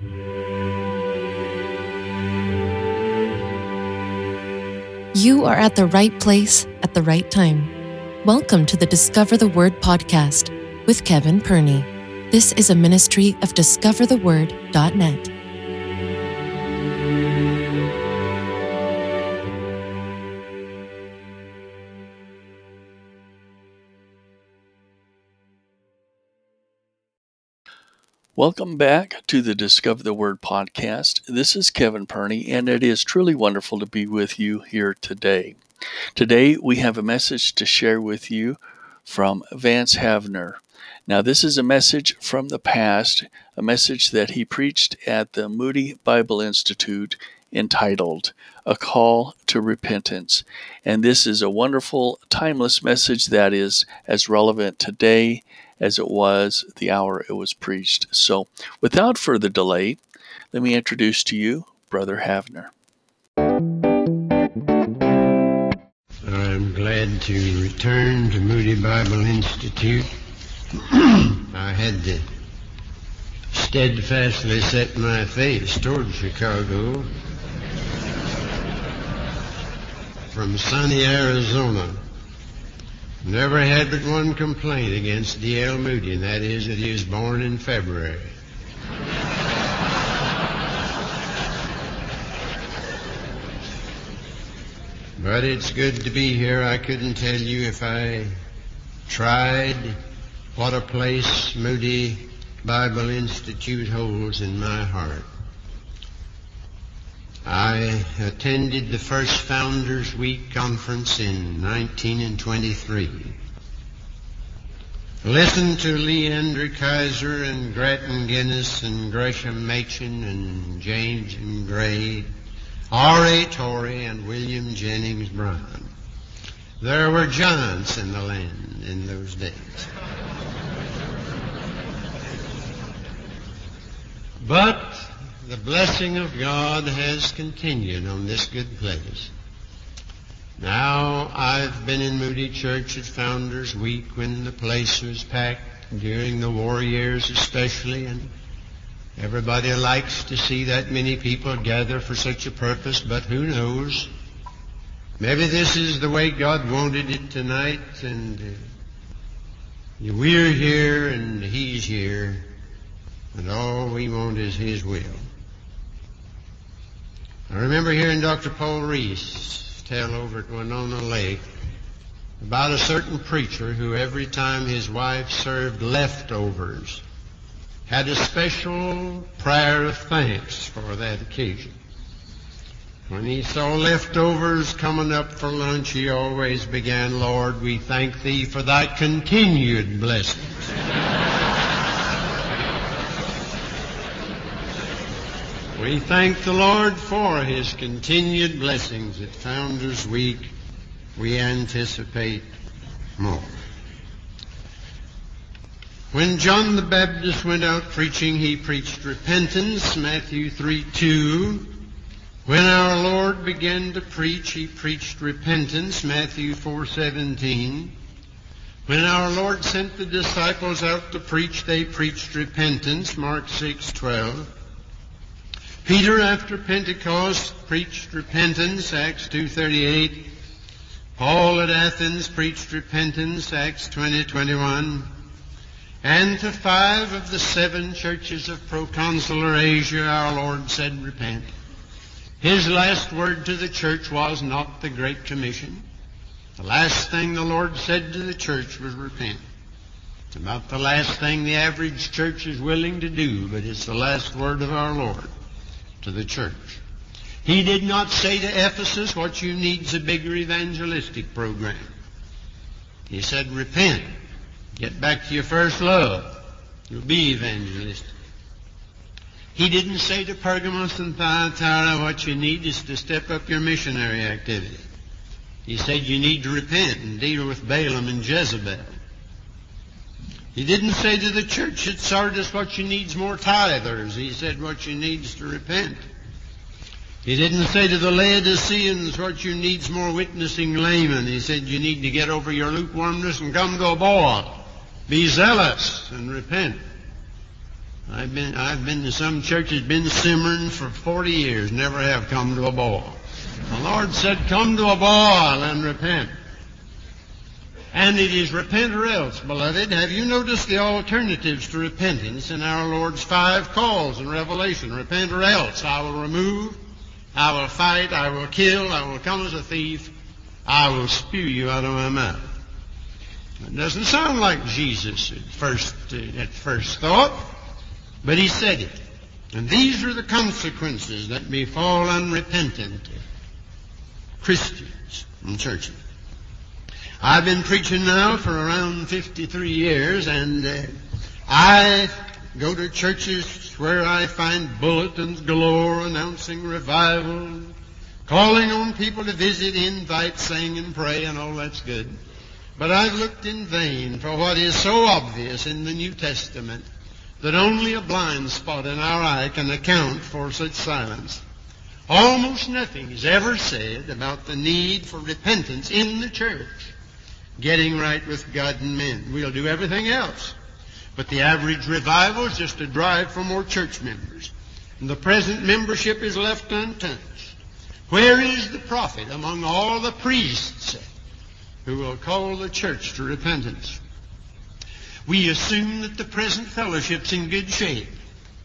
You are at the right place at the right time. Welcome to the Discover the Word podcast with Kevin Perney. This is a ministry of discovertheword.net. Welcome back to the Discover the Word podcast. This is Kevin Perney, and it is truly wonderful to be with you here today. Today, we have a message to share with you from Vance Havner. Now, this is a message from the past, a message that he preached at the Moody Bible Institute entitled, A Call to Repentance. And this is a wonderful, timeless message that is as relevant today as it was the hour it was preached. So, without further delay, let me introduce to you Brother Havner. I'm glad to return to Moody Bible Institute. I had to steadfastly set my face toward Chicago from sunny Arizona. Never had but one complaint against D.L. Moody, and that is that he was born in February. But it's good to be here. I couldn't tell you if I tried what a place Moody Bible Institute holds in my heart. I attended the first Founders Week conference in 1923. Listened to Lee Andrew Kaiser and Grattan Guinness and Gresham Machen and James Gray, R.A. Torrey and William Jennings Bryan. There were giants in the land in those days. But the blessing of God has continued on this good place. Now, I've been in Moody Church at Founders Week when the place was packed during the war years especially, and everybody likes to see that many people gather for such a purpose, but who knows? Maybe this is the way God wanted it tonight, and we're here and He's here, and all we want is His will. I remember hearing Dr. Paul Reese tell over at Winona Lake about a certain preacher who every time his wife served leftovers had a special prayer of thanks for that occasion. When he saw leftovers coming up for lunch, he always began, "Lord, we thank Thee for Thy continued blessings." We thank the Lord for His continued blessings. At Founders Week, we anticipate more. When John the Baptist went out preaching, he preached repentance, Matthew 3:2. When our Lord began to preach, He preached repentance, Matthew 4:17. When our Lord sent the disciples out to preach, they preached repentance, Mark 6:12. Peter, after Pentecost, preached repentance, Acts 2:38. Paul at Athens preached repentance, Acts 20:21. And to 5 of the 7 churches of proconsular Asia, our Lord said, "Repent." His last word to the church was not the Great Commission. The last thing the Lord said to the church was repent. It's about the last thing the average church is willing to do, but it's the last word of our Lord to the church. He did not say to Ephesus, "What you need is a bigger evangelistic program." He said, "Repent. Get back to your first love. You'll be evangelistic." He didn't say to Pergamos and Thyatira, "What you need is to step up your missionary activity." He said, "You need to repent and deal with Balaam and Jezebel." He didn't say to the church at Sardis, "What you need is more tithers." He said, "What you need is to repent." He didn't say to the Laodiceans, "What you need is more witnessing laymen." He said, "You need to get over your lukewarmness and come to a boil. Be zealous and repent." I've been to some churches, been simmering for 40 years, never have come to a boil. The Lord said, come to a boil and repent. And it is repent or else, beloved. Have you noticed the alternatives to repentance in our Lord's 5 calls in Revelation? Repent or else. I will remove, I will fight, I will kill, I will come as a thief, I will spew you out of my mouth. It doesn't sound like Jesus at first thought, but he said it. And these are the consequences that befall unrepentant Christians and churches. I've been preaching now for around 53 years, and I go to churches where I find bulletins galore announcing revival, calling on people to visit, invite, sing, and pray, and all that's good. But I've looked in vain for what is so obvious in the New Testament that only a blind spot in our eye can account for such silence. Almost nothing is ever said about the need for repentance in the church, getting right with God and men. We'll do everything else. But the average revival is just a drive for more church members. And the present membership is left untouched. Where is the prophet among all the priests who will call the church to repentance? We assume that the present fellowship's in good shape.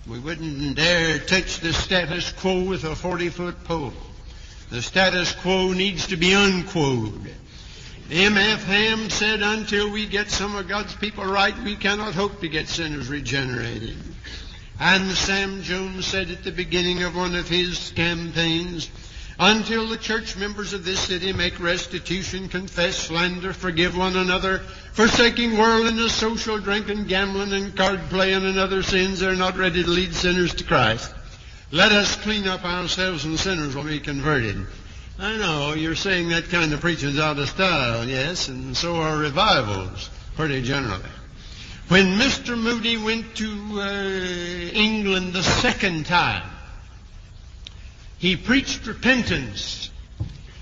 We wouldn't dare touch the status quo with a 40-foot pole. The status quo needs to be unquoed. M. F. Ham said, until we get some of God's people right, we cannot hope to get sinners regenerated. And Sam Jones said at the beginning of one of his campaigns, until the church members of this city make restitution, confess slander, forgive one another, forsaking worldliness, social drinking, gambling, and card playing, and other sins, they're not ready to lead sinners to Christ. Let us clean up ourselves, and sinners will be converted. I know you're saying that kind of preaching's out of style, yes, and so are revivals, pretty generally. When Mr. Moody went to England the second time, he preached repentance.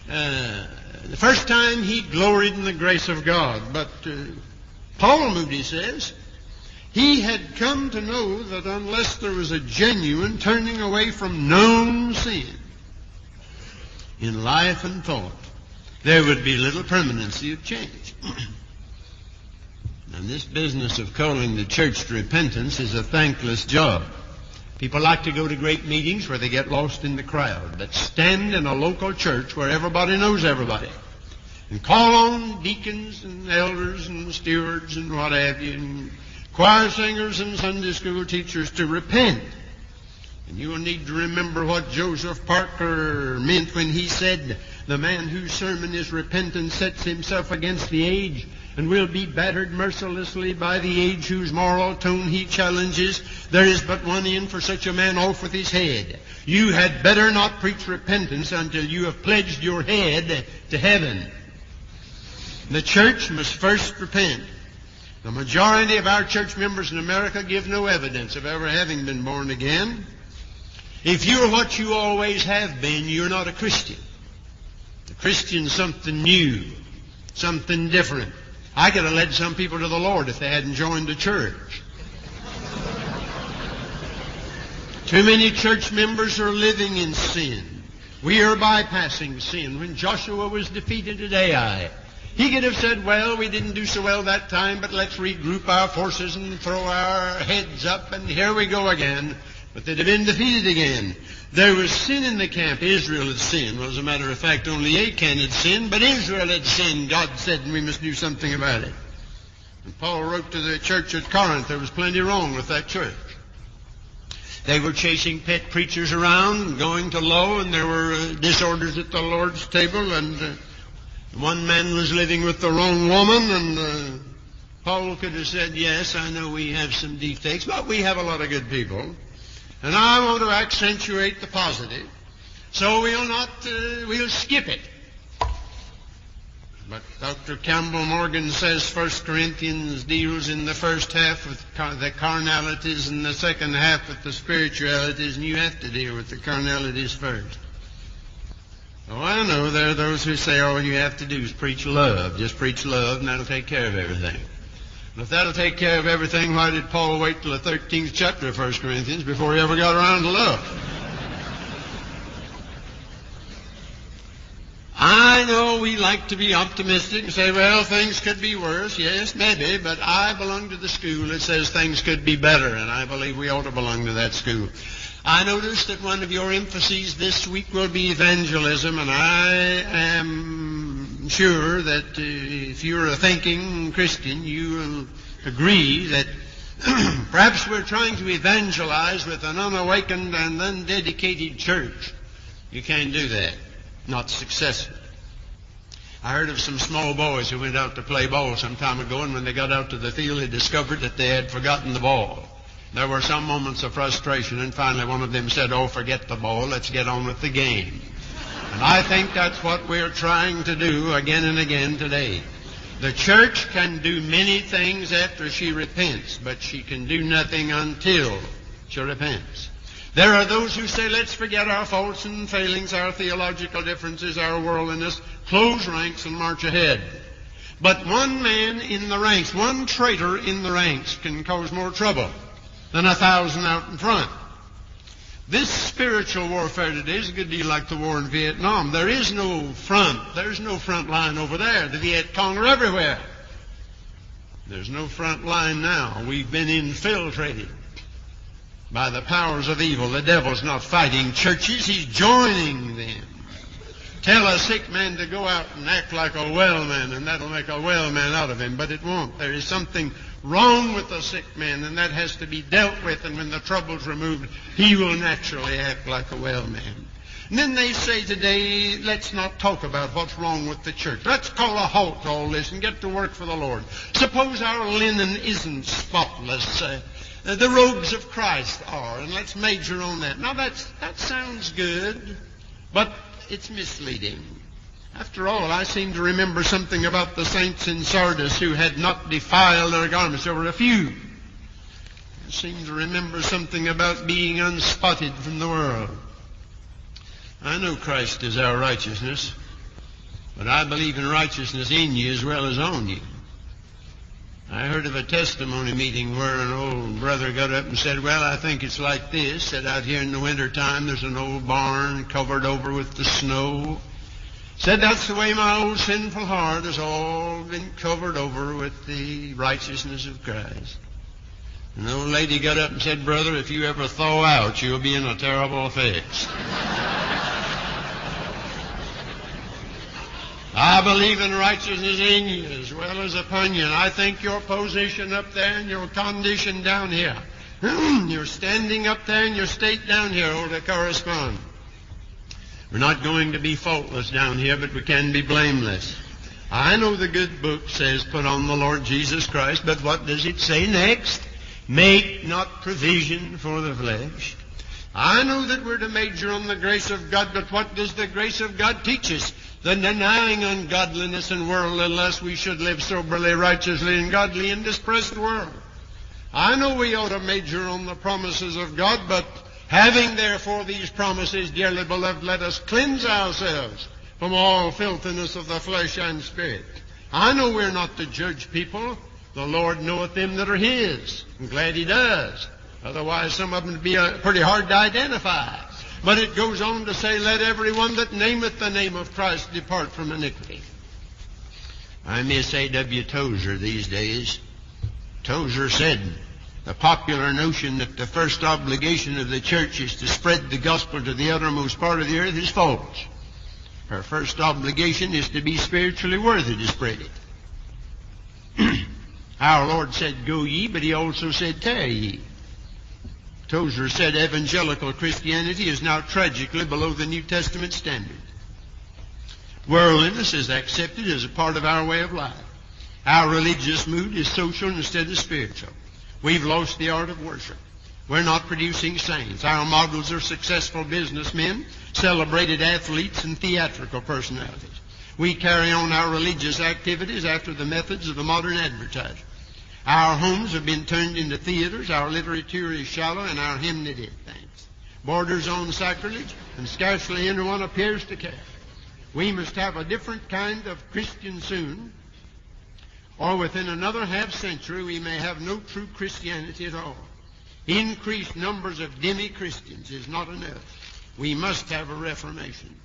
The first time he gloried in the grace of God. But Paul Moody says he had come to know that unless there was a genuine turning away from known sin in life and thought, there would be little permanency of change. And this business of calling the church to repentance is a thankless job. People like to go to great meetings where they get lost in the crowd, but stand in a local church where everybody knows everybody and call on deacons and elders and stewards and what have you and choir singers and Sunday school teachers to repent. And you will need to remember what Joseph Parker meant when he said, the man whose sermon is repentance sets himself against the age and will be battered mercilessly by the age whose moral tone he challenges. There is but one end for such a man, off with his head. You had better not preach repentance until you have pledged your head to heaven. The church must first repent. The majority of our church members in America give no evidence of ever having been born again. If you're what you always have been, you're not a Christian. The Christian's something new, something different. I could have led some people to the Lord if they hadn't joined the church. Too many church members are living in sin. We are bypassing sin. When Joshua was defeated at Ai, he could have said, well, we didn't do so well that time, but let's regroup our forces and throw our heads up, and here we go again. But they'd have been defeated again. There was sin in the camp. Israel had sinned. Well, as a matter of fact, only Achan had sinned, but Israel had sinned. God said, and we must do something about it. And Paul wrote to the church at Corinth. There was plenty wrong with that church. They were chasing pet preachers around, going to law, and there were disorders at the Lord's table, and one man was living with the wrong woman, and Paul could have said, yes, I know we have some defects, but we have a lot of good people. And I want to accentuate the positive, so we'll skip it. But Dr. Campbell Morgan says 1 Corinthians deals in the first half with the carnalities and the second half with the spiritualities, and you have to deal with the carnalities first. Oh, I know there are those who say all you have to do is preach love. Just preach love, and that'll take care of everything. And if that'll take care of everything, why did Paul wait till the 13th chapter of 1 Corinthians before he ever got around to love? I know we like to be optimistic and say, well, things could be worse. Yes, maybe, but I belong to the school that says things could be better, and I believe we ought to belong to that school. I noticed that one of your emphases this week will be evangelism, and I am sure that if you're a thinking Christian, you will agree that perhaps we're trying to evangelize with an unawakened and undedicated church. You can't do that. Not successful. I heard of some small boys who went out to play ball some time ago, and when they got out to the field, they discovered that they had forgotten the ball. There were some moments of frustration, and finally one of them said, oh, forget the ball, let's get on with the game. And I think that's what we're trying to do again and again today. The church can do many things after she repents, but she can do nothing until she repents. There are those who say, let's forget our faults and failings, our theological differences, our worldliness, close ranks and march ahead. But one man in the ranks, one traitor in the ranks can cause more trouble than 1,000 out in front. This spiritual warfare today is a good deal like the war in Vietnam. There is no front. There's no front line over there. The Viet Cong are everywhere. There's no front line now. We've been infiltrated by the powers of evil. The devil's not fighting churches, he's joining them. Tell a sick man to go out and act like a well man, and that'll make a well man out of him, but it won't. There is something wrong with the sick man, and that has to be dealt with, and when the trouble's removed, he will naturally act like a well man. And then they say today, let's not talk about what's wrong with the church. Let's call a halt to all this and get to work for the Lord. Suppose our linen isn't spotless. The robes of Christ are, and let's major on that. Now, that sounds good, but it's misleading. After all, I seem to remember something about the saints in Sardis who had not defiled their garments. There were a few. I seem to remember something about being unspotted from the world. I know Christ is our righteousness, but I believe in righteousness in you as well as on you. I heard of a testimony meeting where an old brother got up and said, well, I think it's like this, that out here in the wintertime there's an old barn covered over with the snow. Said, that's the way my old sinful heart has all been covered over with the righteousness of Christ. An old lady got up and said, brother, if you ever thaw out, you'll be in a terrible fix. I believe in righteousness in you as well as upon you. And I think your position up there and your condition down here, your standing up there and your state down here ought to correspond. We're not going to be faultless down here, but we can be blameless. I know the good book says, put on the Lord Jesus Christ, but what does it say next? Make not provision for the flesh. I know that we're to major on the grace of God, but what does the grace of God teach us? That denying ungodliness and worldliness, we should live soberly, righteously, and godly in this present world. I know we ought to major on the promises of God, but having therefore these promises, dearly beloved, let us cleanse ourselves from all filthiness of the flesh and spirit. I know we're not to judge people. The Lord knoweth them that are His. I'm glad He does. Otherwise, some of them would be pretty hard to identify. But it goes on to say, let everyone that nameth the name of Christ depart from iniquity. I miss A.W. Tozer these days. Tozer said, the popular notion that the first obligation of the church is to spread the gospel to the uttermost part of the earth is false. Her first obligation is to be spiritually worthy to spread it. Our Lord said, go ye, but He also said, tarry ye. Tozer said evangelical Christianity is now tragically below the New Testament standard. Worldliness is accepted as a part of our way of life. Our religious mood is social instead of spiritual. We've lost the art of worship. We're not producing saints. Our models are successful businessmen, celebrated athletes, and theatrical personalities. We carry on our religious activities after the methods of the modern advertiser. Our homes have been turned into theaters, our literature is shallow, and our hymnody, thanks, borders on sacrilege, and scarcely anyone appears to care. We must have a different kind of Christian soon, or within another half-century we may have no true Christianity at all. Increased numbers of demi-Christians is not enough. We must have a reformation.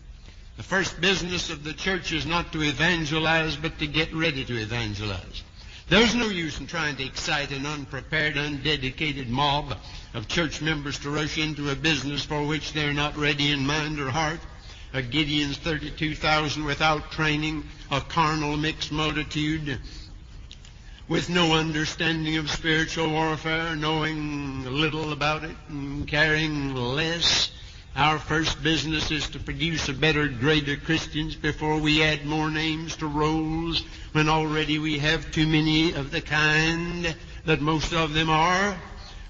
The first business of the church is not to evangelize, but to get ready to evangelize. There's no use in trying to excite an unprepared, undedicated mob of church members to rush into a business for which they're not ready in mind or heart. A Gideon's 32,000 without training, a carnal mixed multitude with no understanding of spiritual warfare, knowing little about it and caring less. Our first business is to produce a better, greater Christians before we add more names to rolls when already we have too many of the kind that most of them are.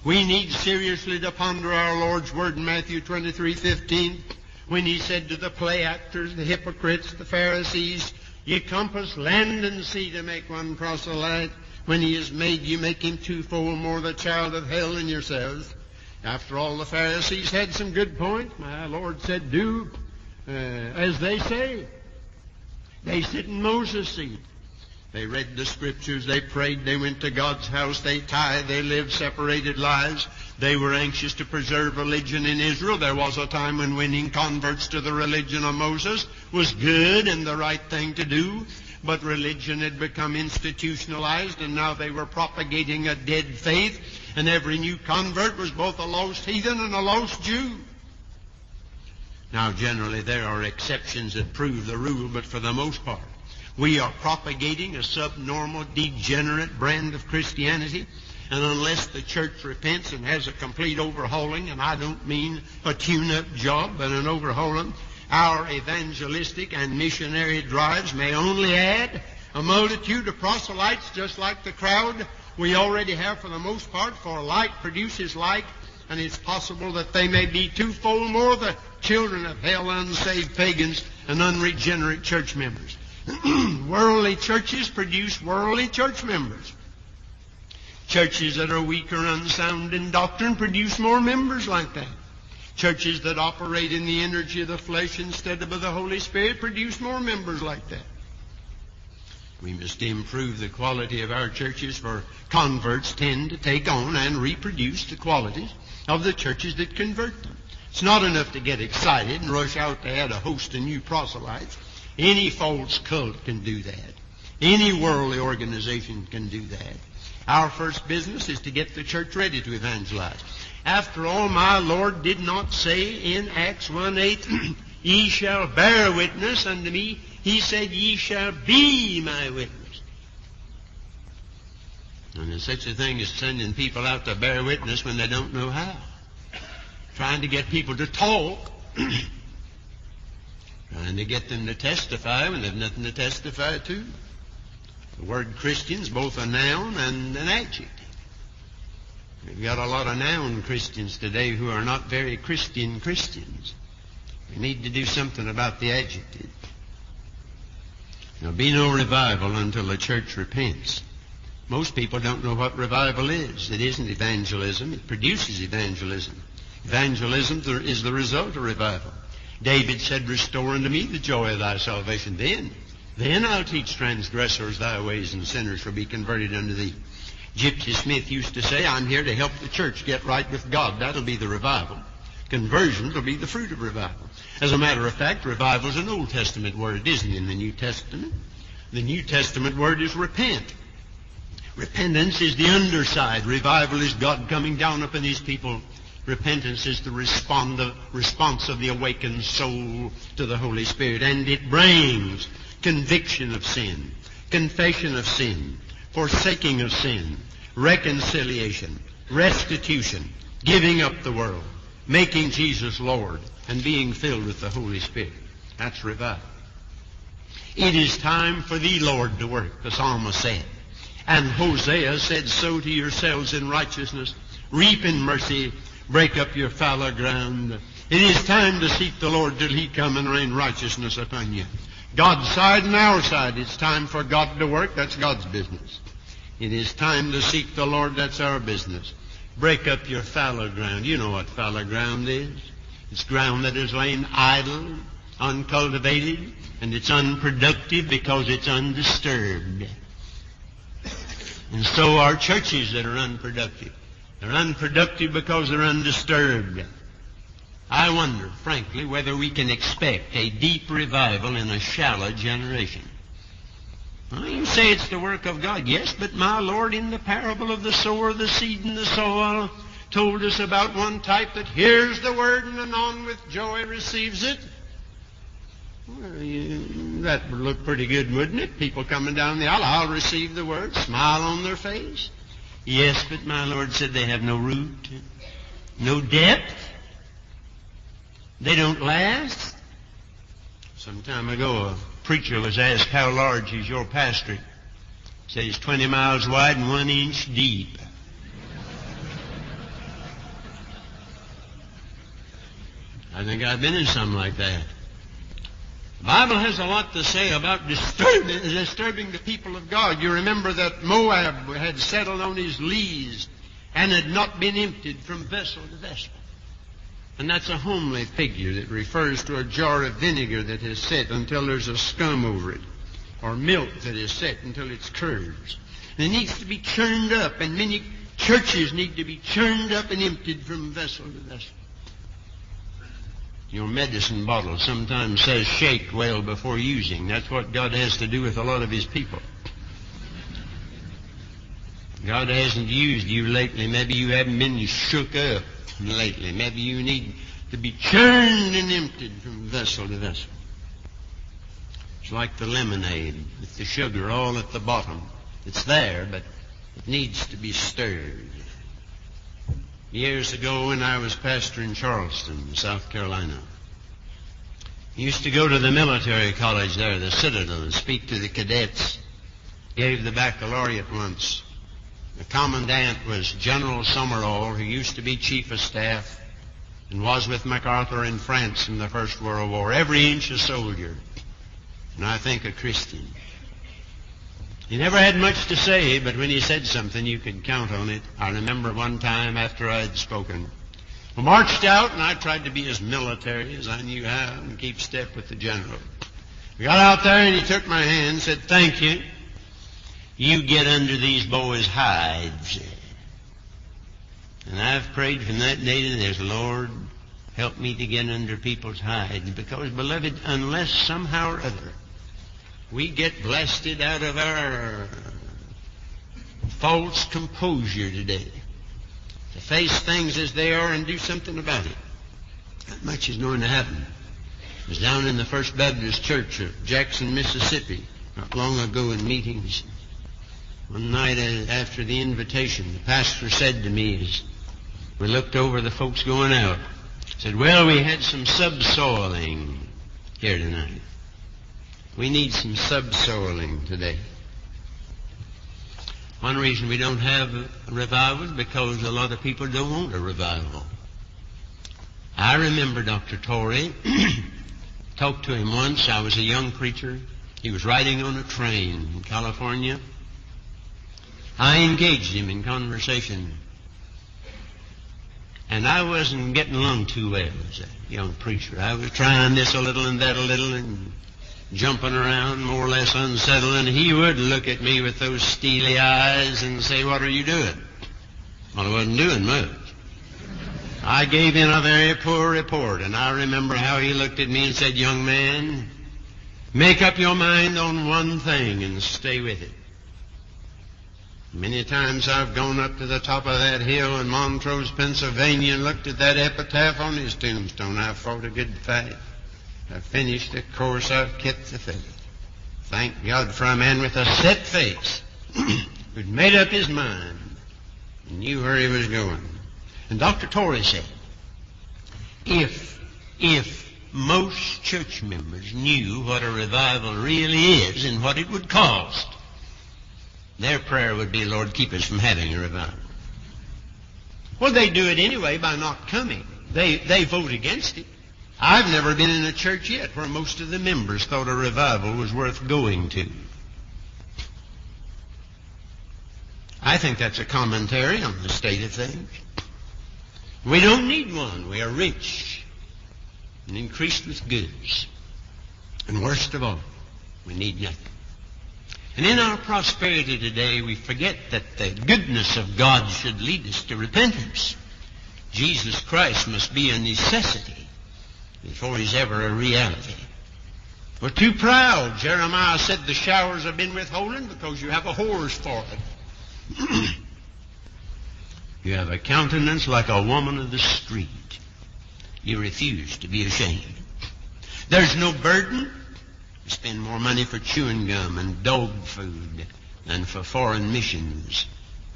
We need seriously to ponder our Lord's word in Matthew 23:15 when he said to the play actors, the hypocrites, the Pharisees, "Ye compass land and sea to make one proselyte. When he is made, you make him twofold more the child of hell than yourselves." After all, the Pharisees had some good points. My Lord said, do as they say. They sit in Moses' seat. They read the Scriptures. They prayed. They went to God's house. They tithed. They lived separated lives. They were anxious to preserve religion in Israel. There was a time when winning converts to the religion of Moses was good and the right thing to do. But religion had become institutionalized, and now they were propagating a dead faith. And every new convert was both a lost heathen and a lost Jew. Now, generally, there are exceptions that prove the rule, but for the most part, we are propagating a subnormal, degenerate brand of Christianity. And unless the church repents and has a complete overhauling, and I don't mean a tune-up job, but an overhauling, our evangelistic and missionary drives may only add a multitude of proselytes, just like the crowd we already have for the most part, for like produces like, and it's possible that they may be twofold more the children of hell, unsaved pagans, and unregenerate church members. Worldly churches produce worldly church members. Churches that are weak or unsound in doctrine produce more members like that. Churches that operate in the energy of the flesh instead of the Holy Spirit produce more members like that. We must improve the quality of our churches, for converts tend to take on and reproduce the qualities of the churches that convert them. It's not enough to get excited and rush out to add a host of new proselytes. Any false cult can do that. Any worldly organization can do that. Our first business is to get the church ready to evangelize. After all, my Lord did not say in Acts 1:8, "Ye shall bear witness unto me." He said, "Ye shall be my witness." And there's such a thing as sending people out to bear witness when they don't know how. Trying to get people to talk. Trying to get them to testify when they've nothing to testify to. The word Christian's both a noun and an adjective. We've got a lot of noun Christians today who are not very Christian Christians. We need to do something about the adjective. There'll be no revival until the church repents. Most people don't know what revival is. It isn't evangelism. It produces evangelism. Evangelism is the result of revival. David said, "Restore unto me the joy of thy salvation. Then I'll teach transgressors thy ways, and sinners shall be converted unto thee." Gypsy Smith used to say, "I'm here to help the church get right with God." That'll be the revival. Conversion will be the fruit of revival. As a matter of fact, revival is an Old Testament word. It isn't in the New Testament. The New Testament word is repent. Repentance is the underside. Revival is God coming down upon His people. Repentance is the response of the awakened soul to the Holy Spirit. And it brings conviction of sin, confession of sin, forsaking of sin, reconciliation, restitution, giving up the world, making Jesus Lord, and being filled with the Holy Spirit. That's revival. "It is time for thee, Lord, to work," the psalmist said. And Hosea said, "Sow to yourselves in righteousness, reap in mercy, break up your fallow ground. It is time to seek the Lord till He come and rain righteousness upon you." God's side and our side. It's time for God to work. That's God's business. It is time to seek the Lord. That's our business. Break up your fallow ground. You know what fallow ground is. It's ground that has lain idle, uncultivated, and it's unproductive because it's undisturbed. And so are churches that are unproductive. They're unproductive because they're undisturbed. I wonder, frankly, whether we can expect a deep revival in a shallow generation. Well, you say it's the work of God, yes, but my Lord, in the parable of the sower, the seed and the soil, told us about one type that hears the word and anon with joy receives it. Well, that would look pretty good, wouldn't it? People coming down the aisle, I'll receive the word, smile on their face. Yes, but my Lord said they have no root, no depth. They don't last. Some time ago, a preacher was asked, how large is your pastorate? He said, it's 20 miles wide and 1 inch deep. I think I've been in something like that. The Bible has a lot to say about disturbing the people of God. You remember that Moab had settled on his lees and had not been emptied from vessel to vessel. And that's a homely figure that refers to a jar of vinegar that has set until there's a scum over it, or milk that is set until it's curds. And it needs to be churned up, and many churches need to be churned up and emptied from vessel to vessel. Your medicine bottle sometimes says shake well before using. That's what God has to do with a lot of his people. God hasn't used you lately. Maybe you haven't been shook up lately. Maybe you need to be churned and emptied from vessel to vessel. It's like the lemonade with the sugar all at the bottom. It's there, but it needs to be stirred. Years ago when I was pastor in Charleston, South Carolina, I used to go to the military college there, the Citadel, and speak to the cadets. Gave the baccalaureate once. The commandant was General Summerall, who used to be chief of staff and was with MacArthur in France in the First World War. Every inch a soldier, and I think a Christian. He never had much to say, but when he said something, you could count on it. I remember one time after I had spoken, I marched out, and I tried to be as military as I knew how and keep step with the general. I got out there, and he took my hand and said, thank you. You get under these boys' hides. And I've prayed from that day to this, Lord, help me to get under people's hides. Because, beloved, unless somehow or other we get blasted out of our false composure today, to face things as they are and do something about it, not much is going to happen. I was down in the First Baptist Church of Jackson, Mississippi, not long ago in meetings. One night after the invitation, the pastor said to me as we looked over the folks going out, said, well, we had some subsoiling here tonight. We need some subsoiling today. One reason we don't have a revival is because a lot of people don't want a revival. I remember Dr. Torrey. Talked to him once. I was a young preacher. He was riding on a train in California. I engaged him in conversation, and I wasn't getting along too well as a young preacher. I was trying this a little and that a little and jumping around, more or less unsettled, and he would look at me with those steely eyes and say, what are you doing? Well, I wasn't doing much. I gave in a very poor report, and I remember how he looked at me and said, young man, make up your mind on one thing and stay with it. Many times I've gone up to the top of that hill in Montrose, Pennsylvania, and looked at that epitaph on his tombstone. I've fought a good fight. I've finished the course. I've kept the faith. Thank God for a man with a set face who'd made up his mind and knew where he was going. And Dr. Torrey said, if most church members knew what a revival really is and what it would cost, their prayer would be, Lord, keep us from having a revival. Well, they do it anyway by not coming. They vote against it. I've never been in a church yet where most of the members thought a revival was worth going to. I think that's a commentary on the state of things. We don't need one. We are rich and increased with goods. And worst of all, we need nothing. And in our prosperity today, we forget that the goodness of God should lead us to repentance. Jesus Christ must be a necessity before he's ever a reality. We're too proud. Jeremiah said the showers have been withholden because you have a whore's forehead. You have a countenance like a woman of the street. You refuse to be ashamed. There's no burden. You spend more money for chewing gum and dog food than for foreign missions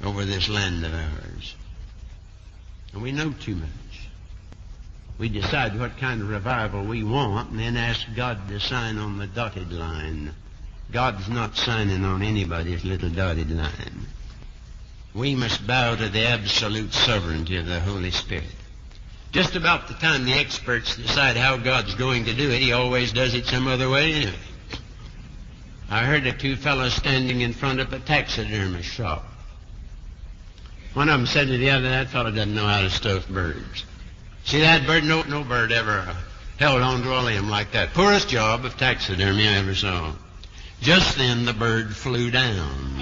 over this land of ours. And we know too much. We decide what kind of revival we want and then ask God to sign on the dotted line. God's not signing on anybody's little dotted line. We must bow to the absolute sovereignty of the Holy Spirit. Just about the time the experts decide how God's going to do it, he always does it some other way anyway. I heard of two fellows standing in front of a taxidermist shop. One of them said to the other, that fellow doesn't know how to stuff birds. See that bird? No bird ever held on to a limb like that. Poorest job of taxidermy I ever saw. Just then the bird flew down.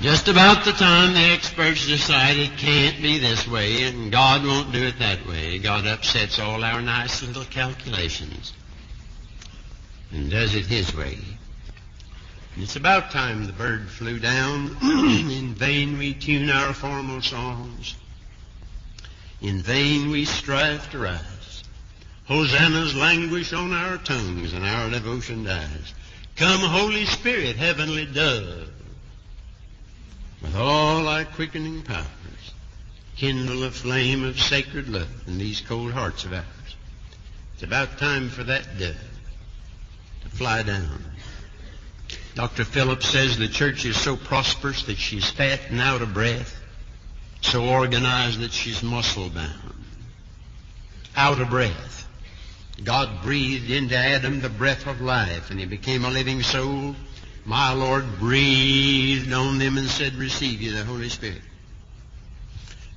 Just about the time the experts decide it can't be this way and God won't do it that way, God upsets all our nice little calculations and does it his way. And it's about time the bird flew down. In vain we tune our formal songs. In vain we strive to rise. Hosannas languish on our tongues and our devotion dies. Come, Holy Spirit, heavenly dove, with all thy quickening powers, kindle a flame of sacred love in these cold hearts of ours. It's about time for that dove to fly down. Dr. Phillips says the church is so prosperous that she's fat and out of breath, so organized that she's muscle-bound. Out of breath. God breathed into Adam the breath of life, and he became a living soul. My Lord breathed on them and said, receive you the Holy Spirit.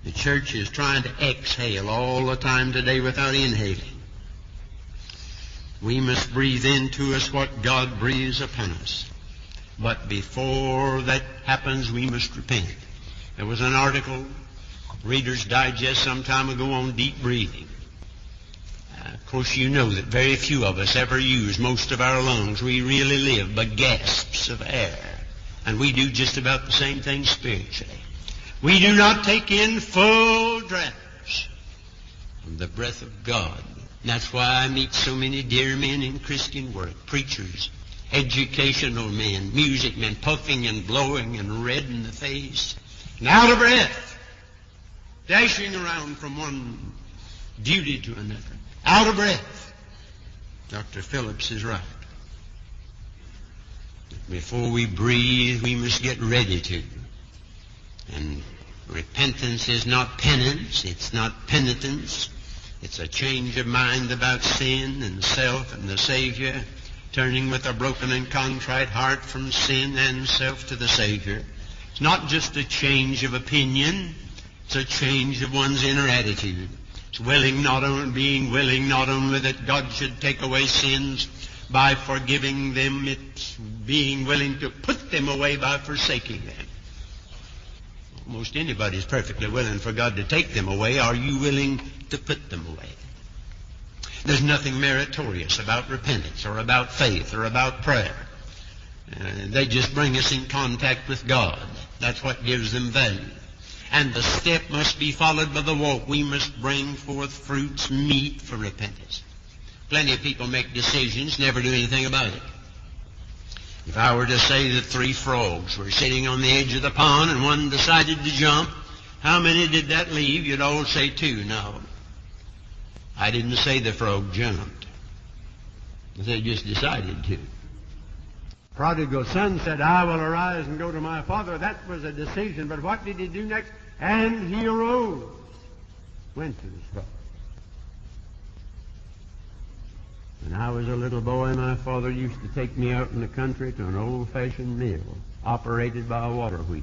The church is trying to exhale all the time today without inhaling. We must breathe into us what God breathes upon us. But before that happens, we must repent. There was an article, Reader's Digest, some time ago on deep breathing. Of course, you know that very few of us ever use most of our lungs. We really live by gasps of air. And we do just about the same thing spiritually. We do not take in full draughts of the breath of God. And that's why I meet so many dear men in Christian work, preachers, educational men, music men, puffing and blowing and red in the face, and out of breath, dashing around from one duty to another. Out of breath. Dr. Phillips is right. Before we breathe, we must get ready to. And repentance is not penance. It's not penitence. It's a change of mind about sin and self and the Savior, turning with a broken and contrite heart from sin and self to the Savior. It's not just a change of opinion. It's a change of one's inner attitude. It's being willing not only that God should take away sins by forgiving them. It's being willing to put them away by forsaking them. Almost anybody's perfectly willing for God to take them away. Are you willing to put them away? There's nothing meritorious about repentance or about faith or about prayer. They just bring us in contact with God. That's what gives them value. And the step must be followed by the walk. We must bring forth fruits meet for repentance. Plenty of people make decisions, never do anything about it. If I were to say that three frogs were sitting on the edge of the pond and one decided to jump, how many did that leave? You'd all say two. No. I didn't say the frog jumped. They just decided to. Prodigal son said, I will arise and go to my father. That was a decision. But what did he do next? And he arose, went to his father. When I was a little boy, my father used to take me out in the country to an old-fashioned mill operated by a water wheel.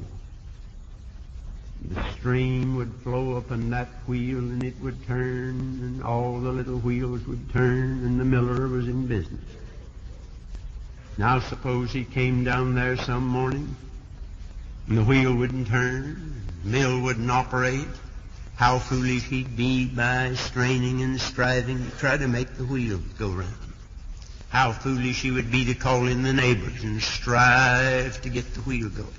The stream would flow up on that wheel, and it would turn, and all the little wheels would turn, and the miller was in business. Now suppose he came down there some morning, and the wheel wouldn't turn, the mill wouldn't operate. How foolish he'd be by straining and striving to try to make the wheels go round. How foolish he would be to call in the neighbors and strive to get the wheel going.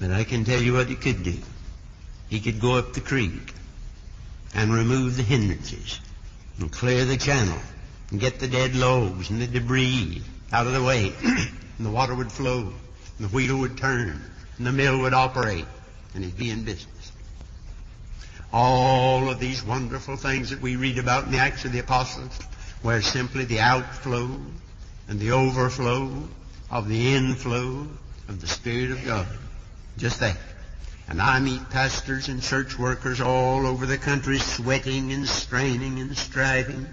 But I can tell you what he could do. He could go up the creek and remove the hindrances and clear the channel and get the dead logs and the debris out of the way. And the water would flow, and the wheel would turn, and the mill would operate, and he'd be in business. All of these wonderful things that we read about in the Acts of the Apostles were simply the outflow and the overflow of the inflow of the Spirit of God. Just that. And I meet pastors and church workers all over the country sweating and straining and striving,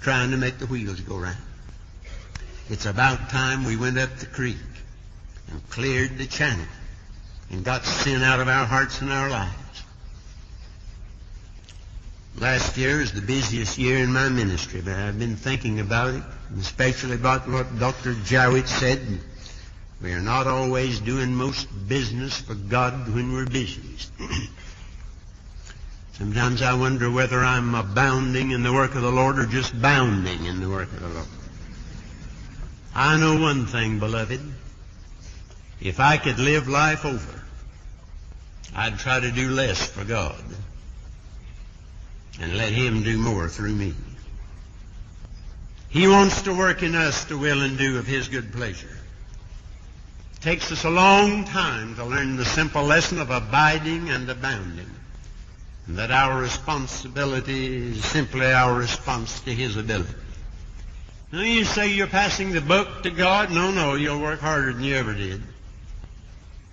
trying to make the wheels go round. It's about time we went up the creek and cleared the channel and got sin out of our hearts and our lives. Last year is the busiest year in my ministry, but I've been thinking about it, and especially about what Dr. Jowett said. We are not always doing most business for God when we're busiest. Sometimes I wonder whether I'm abounding in the work of the Lord or just bounding in the work of the Lord. I know one thing, beloved. If I could live life over, I'd try to do less for God and let Him do more through me. He wants to work in us to will and do of His good pleasure. It takes us a long time to learn the simple lesson of abiding and abounding, and that our responsibility is simply our response to His ability. Now you say you're passing the buck to God. No, you'll work harder than you ever did.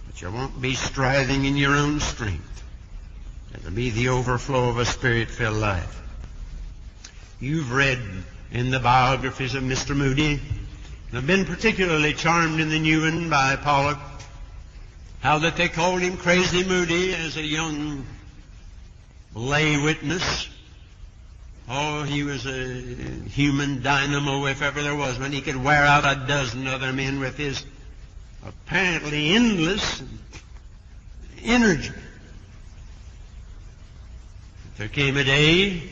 But you won't be striving in your own strength. It'll be the overflow of a Spirit-filled life. You've read in the biographies of Mr. Moody, and I've been particularly charmed in the new one by Pollock, how that they called him Crazy Moody as a young lay witness. Oh, he was a human dynamo if ever there was one. He could wear out a dozen other men with his apparently endless energy. There came a day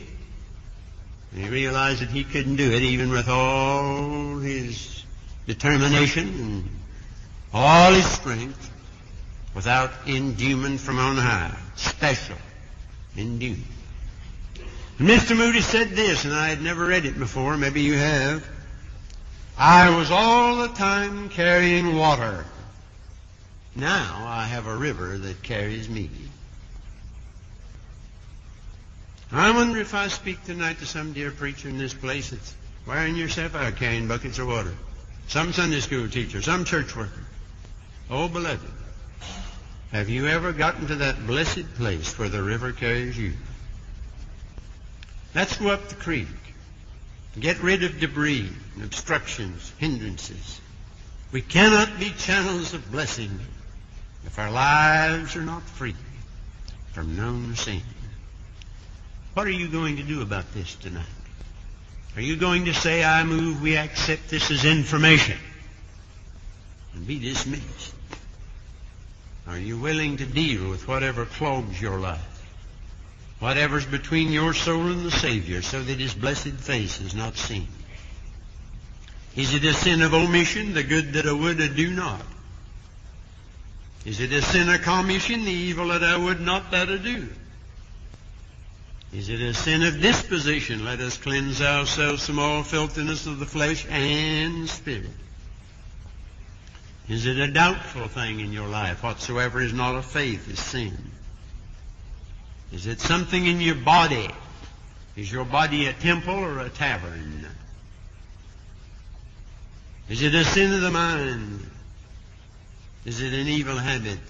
when he realized that he couldn't do it, even with all his determination and all his strength, without endowment from on high, special endowment. And Mr. Moody said this, and I had never read it before, maybe you have. I was all the time carrying water. Now I have a river that carries me. I wonder if I speak tonight to some dear preacher in this place that's wearing yourself out carrying buckets of water. Some Sunday school teacher, some church worker. Oh, beloved, have you ever gotten to that blessed place where the river carries you? Let's go up the creek. Get rid of debris, obstructions, hindrances. We cannot be channels of blessing if our lives are not free from known sin. What are you going to do about this tonight? Are you going to say, I move, we accept this as information and be dismissed? Are you willing to deal with whatever clogs your life, whatever's between your soul and the Savior, so that His blessed face is not seen? Is it a sin of omission, the good that I would, I do not? Is it a sin of commission, the evil that I would not, that I do? Is it a sin of disposition? Let us cleanse ourselves from all filthiness of the flesh and spirit. Is it a doubtful thing in your life? Whatsoever is not of faith is sin. Is it something in your body? Is your body a temple or a tavern? Is it a sin of the mind? Is it an evil habit?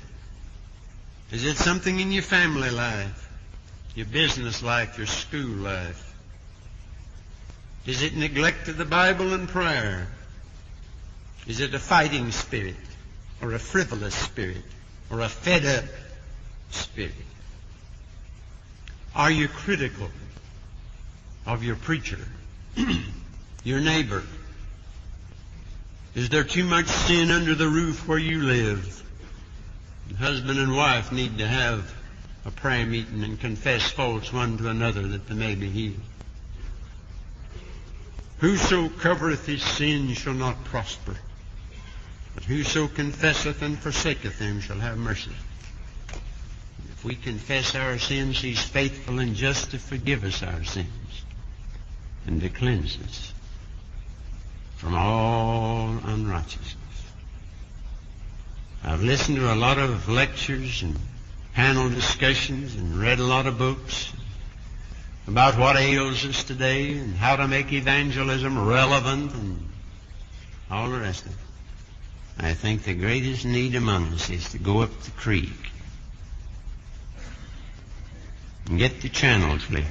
Is it something in your family life? Your business life, your school life? Is it neglect of the Bible and prayer? Is it a fighting spirit, or a frivolous spirit, or a fed-up spirit? Are you critical of your preacher, your neighbor? Is there too much sin under the roof where you live? Husband and wife need to have a prayer meeting and confess faults one to another that they may be healed. Whoso covereth his sin shall not prosper, but whoso confesseth and forsaketh them shall have mercy. If we confess our sins, he's faithful and just to forgive us our sins and to cleanse us from all unrighteousness. I've listened to a lot of lectures and panel discussions and read a lot of books about what ails us today and how to make evangelism relevant and all the rest of it. I think the greatest need among us is to go up the creek and get the channel clear.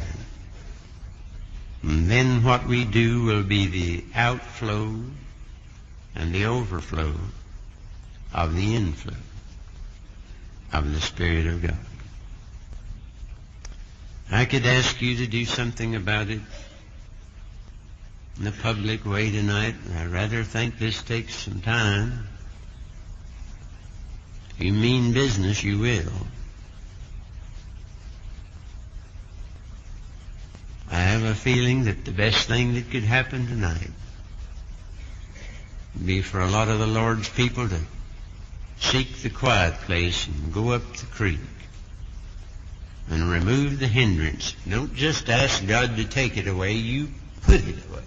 And then what we do will be the outflow and the overflow of the inflow of the Spirit of God. I could ask you to do something about it in a public way tonight. I rather think this takes some time. You mean business, you will. I have a feeling that the best thing that could happen tonight would be for a lot of the Lord's people to seek the quiet place and go up the creek and remove the hindrance. Don't just ask God to take it away, you put it away.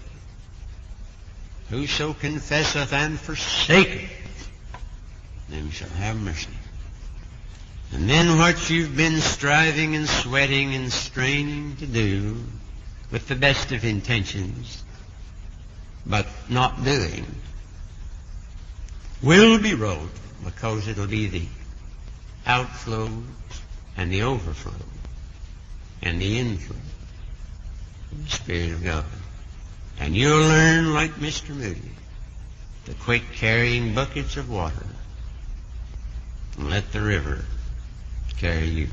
Whoso confesseth and forsaketh them shall have mercy. And then what you've been striving and sweating and straining to do with the best of intentions but not doing will be rolled, because it'll be the outflow and the overflow and the inflow of the Spirit of God. And you'll learn, like Mr. Moody, to quit carrying buckets of water and let the river carry you.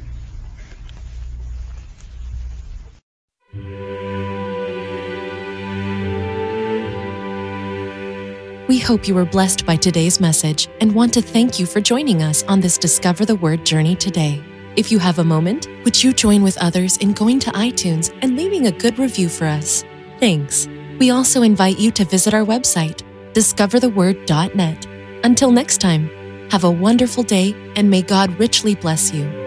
We hope you were blessed by today's message and want to thank you for joining us on this Discover the Word journey today. If you have a moment, would you join with others in going to iTunes and leaving a good review for us? Thanks. We also invite you to visit our website, discovertheword.net. Until next time, have a wonderful day and may God richly bless you.